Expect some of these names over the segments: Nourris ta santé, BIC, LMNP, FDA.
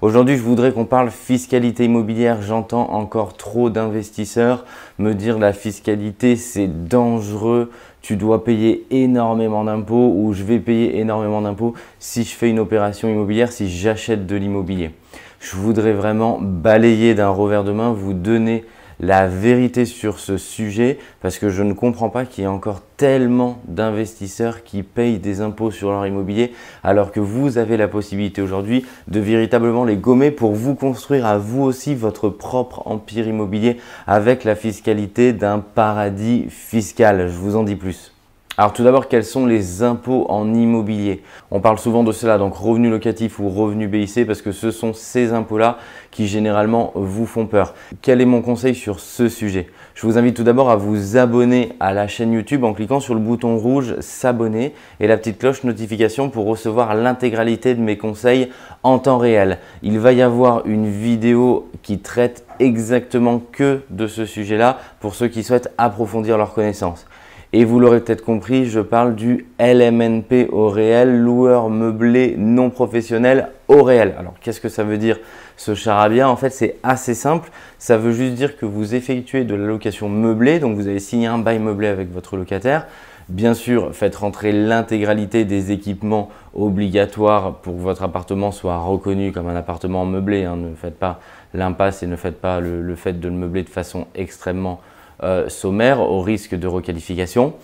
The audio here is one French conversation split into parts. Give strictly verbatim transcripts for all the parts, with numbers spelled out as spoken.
Aujourd'hui, je voudrais qu'on parle fiscalité immobilière. J'entends encore trop d'investisseurs me dire la fiscalité, c'est dangereux. Tu dois payer énormément d'impôts ou je vais payer énormément d'impôts si je fais une opération immobilière, si j'achète de l'immobilier. Je voudrais vraiment balayer d'un revers de main, vous donner la vérité sur ce sujet parce que je ne comprends pas qu'il y ait encore tellement d'investisseurs qui payent des impôts sur leur immobilier alors que vous avez la possibilité aujourd'hui de véritablement les gommer pour vous construire à vous aussi votre propre empire immobilier avec la fiscalité d'un paradis fiscal. Je vous en dis plus. Alors tout d'abord, quels sont les impôts en immobilier? On parle souvent de cela, donc revenu locatif ou revenu B I C, parce que ce sont ces impôts-là qui généralement vous font peur. Quel est mon conseil sur ce sujet? Je vous invite tout d'abord à vous abonner à la chaîne YouTube en cliquant sur le bouton rouge « S'abonner » et la petite cloche notification pour recevoir l'intégralité de mes conseils en temps réel. Il va y avoir une vidéo qui traite exactement que de ce sujet-là pour ceux qui souhaitent approfondir leurs connaissances. Et vous l'aurez peut-être compris, je parle du L M N P au réel, loueur meublé non professionnel au réel. Alors qu'est-ce que ça veut dire ce charabia? En fait, c'est assez simple. Ça veut juste dire que vous effectuez de la location meublée, donc vous avez signé un bail meublé avec votre locataire. Bien sûr, faites rentrer l'intégralité des équipements obligatoires pour que votre appartement soit reconnu comme un appartement meublé. Hein. Ne faites pas l'impasse et ne faites pas le, le fait de le meubler de façon extrêmement Euh, sommaire au risque de requalification.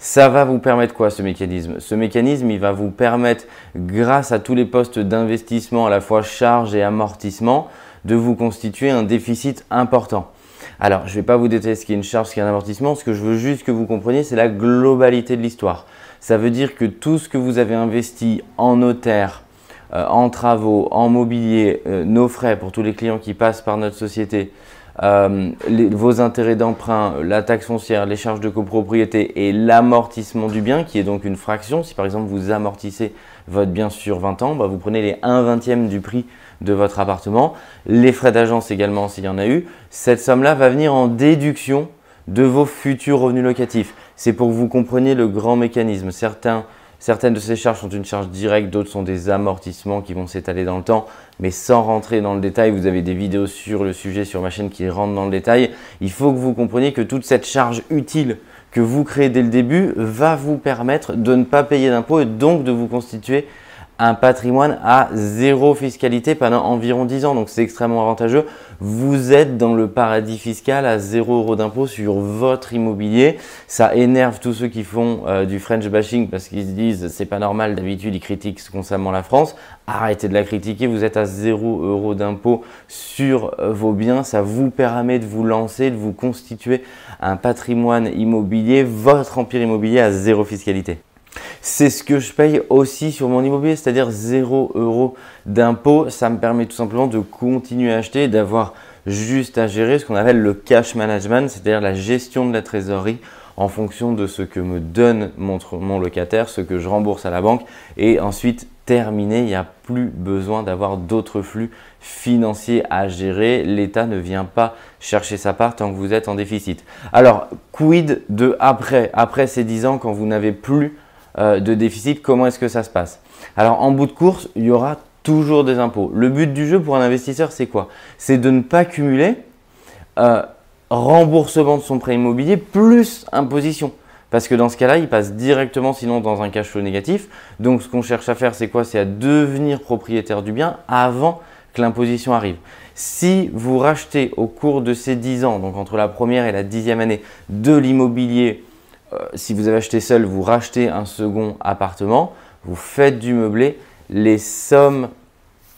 Ça va vous permettre quoi ce mécanisme? Ce mécanisme, il va vous permettre, grâce à tous les postes d'investissement, à la fois charge et amortissement, de vous constituer un déficit important. Alors, je ne vais pas vous détailler ce qu'est une charge, ce qu'est un amortissement. Ce que je veux juste que vous compreniez, c'est la globalité de l'histoire. Ça veut dire que tout ce que vous avez investi en notaire, euh, en travaux, en mobilier, euh, nos frais pour tous les clients qui passent par notre société, Euh, les, vos intérêts d'emprunt, la taxe foncière, les charges de copropriété et l'amortissement du bien qui est donc une fraction. Si par exemple vous amortissez votre bien sur vingt ans, bah vous prenez les un vingtième du prix de votre appartement. Les frais d'agence également s'il y en a eu. Cette somme-là va venir en déduction de vos futurs revenus locatifs. C'est pour que vous compreniez le grand mécanisme. Certains Certaines de ces charges sont une charge directe, d'autres sont des amortissements qui vont s'étaler dans le temps. Mais sans rentrer dans le détail, vous avez des vidéos sur le sujet sur ma chaîne qui rentrent dans le détail. Il faut que vous compreniez que toute cette charge utile que vous créez dès le début va vous permettre de ne pas payer d'impôts et donc de vous constituer un patrimoine à zéro fiscalité pendant environ dix ans. Donc c'est extrêmement avantageux. Vous êtes dans le paradis fiscal à zéro euro d'impôt sur votre immobilier. Ça énerve tous ceux qui font euh, du French bashing parce qu'ils se disent c'est pas normal, d'habitude ils critiquent constamment la France. Arrêtez de la critiquer, vous êtes à zéro euro d'impôt sur euh, vos biens. Ça vous permet de vous lancer, de vous constituer un patrimoine immobilier, votre empire immobilier à zéro fiscalité. C'est ce que je paye aussi sur mon immobilier, c'est-à-dire zéro euro d'impôt. Ça me permet tout simplement de continuer à acheter et d'avoir juste à gérer ce qu'on appelle le cash management, c'est-à-dire la gestion de la trésorerie en fonction de ce que me donne mon, mon locataire, ce que je rembourse à la banque et ensuite terminé, il n'y a plus besoin d'avoir d'autres flux financiers à gérer. L'État ne vient pas chercher sa part tant que vous êtes en déficit. Alors, quid de après, après ces dix ans quand vous n'avez plus de déficit, comment est-ce que ça se passe? Alors en bout de course, il y aura toujours des impôts. Le but du jeu pour un investisseur, c'est quoi? C'est de ne pas cumuler euh, remboursement de son prêt immobilier plus imposition. Parce que dans ce cas-là, il passe directement sinon dans un cash flow négatif. Donc ce qu'on cherche à faire, c'est quoi? C'est à devenir propriétaire du bien avant que l'imposition arrive. Si vous rachetez au cours de ces dix ans, donc entre la première et la dixième année, de l'immobilier, si vous avez acheté seul, vous rachetez un second appartement, vous faites du meublé, les sommes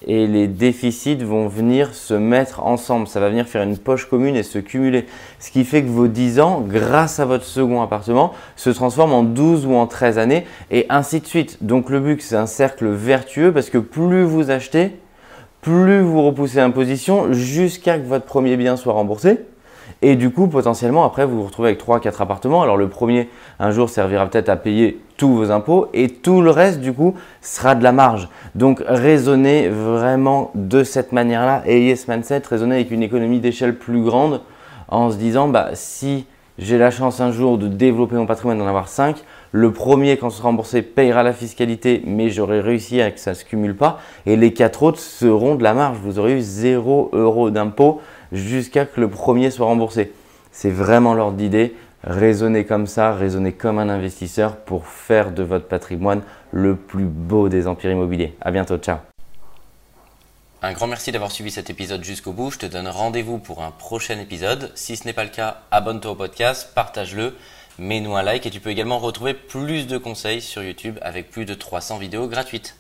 et les déficits vont venir se mettre ensemble. Ça va venir faire une poche commune et se cumuler. Ce qui fait que vos dix ans, grâce à votre second appartement, se transforment en douze ou en treize années et ainsi de suite. Donc le but, c'est un cercle vertueux parce que plus vous achetez, plus vous repoussez l'imposition jusqu'à ce que votre premier bien soit remboursé. Et du coup, potentiellement, après, vous vous retrouvez avec trois à quatre appartements. Alors, le premier, un jour, servira peut-être à payer tous vos impôts et tout le reste, du coup, sera de la marge. Donc raisonnez vraiment de cette manière-là, ayez ce mindset, raisonnez avec une économie d'échelle plus grande en se disant bah, si j'ai la chance un jour de développer mon patrimoine, d'en avoir cinq, le premier quand ce sera remboursé payera la fiscalité mais j'aurai réussi à que ça ne se cumule pas et les quatre autres seront de la marge, vous aurez eu zéro euro d'impôt jusqu'à que le premier soit remboursé. C'est vraiment l'ordre d'idée. Raisonnez comme ça, raisonnez comme un investisseur pour faire de votre patrimoine le plus beau des empires immobiliers. À bientôt, ciao. Un grand merci d'avoir suivi cet épisode jusqu'au bout. Je te donne rendez-vous pour un prochain épisode. Si ce n'est pas le cas, abonne-toi au podcast, partage-le, mets-nous un like et tu peux également retrouver plus de conseils sur YouTube avec plus de trois cents vidéos gratuites.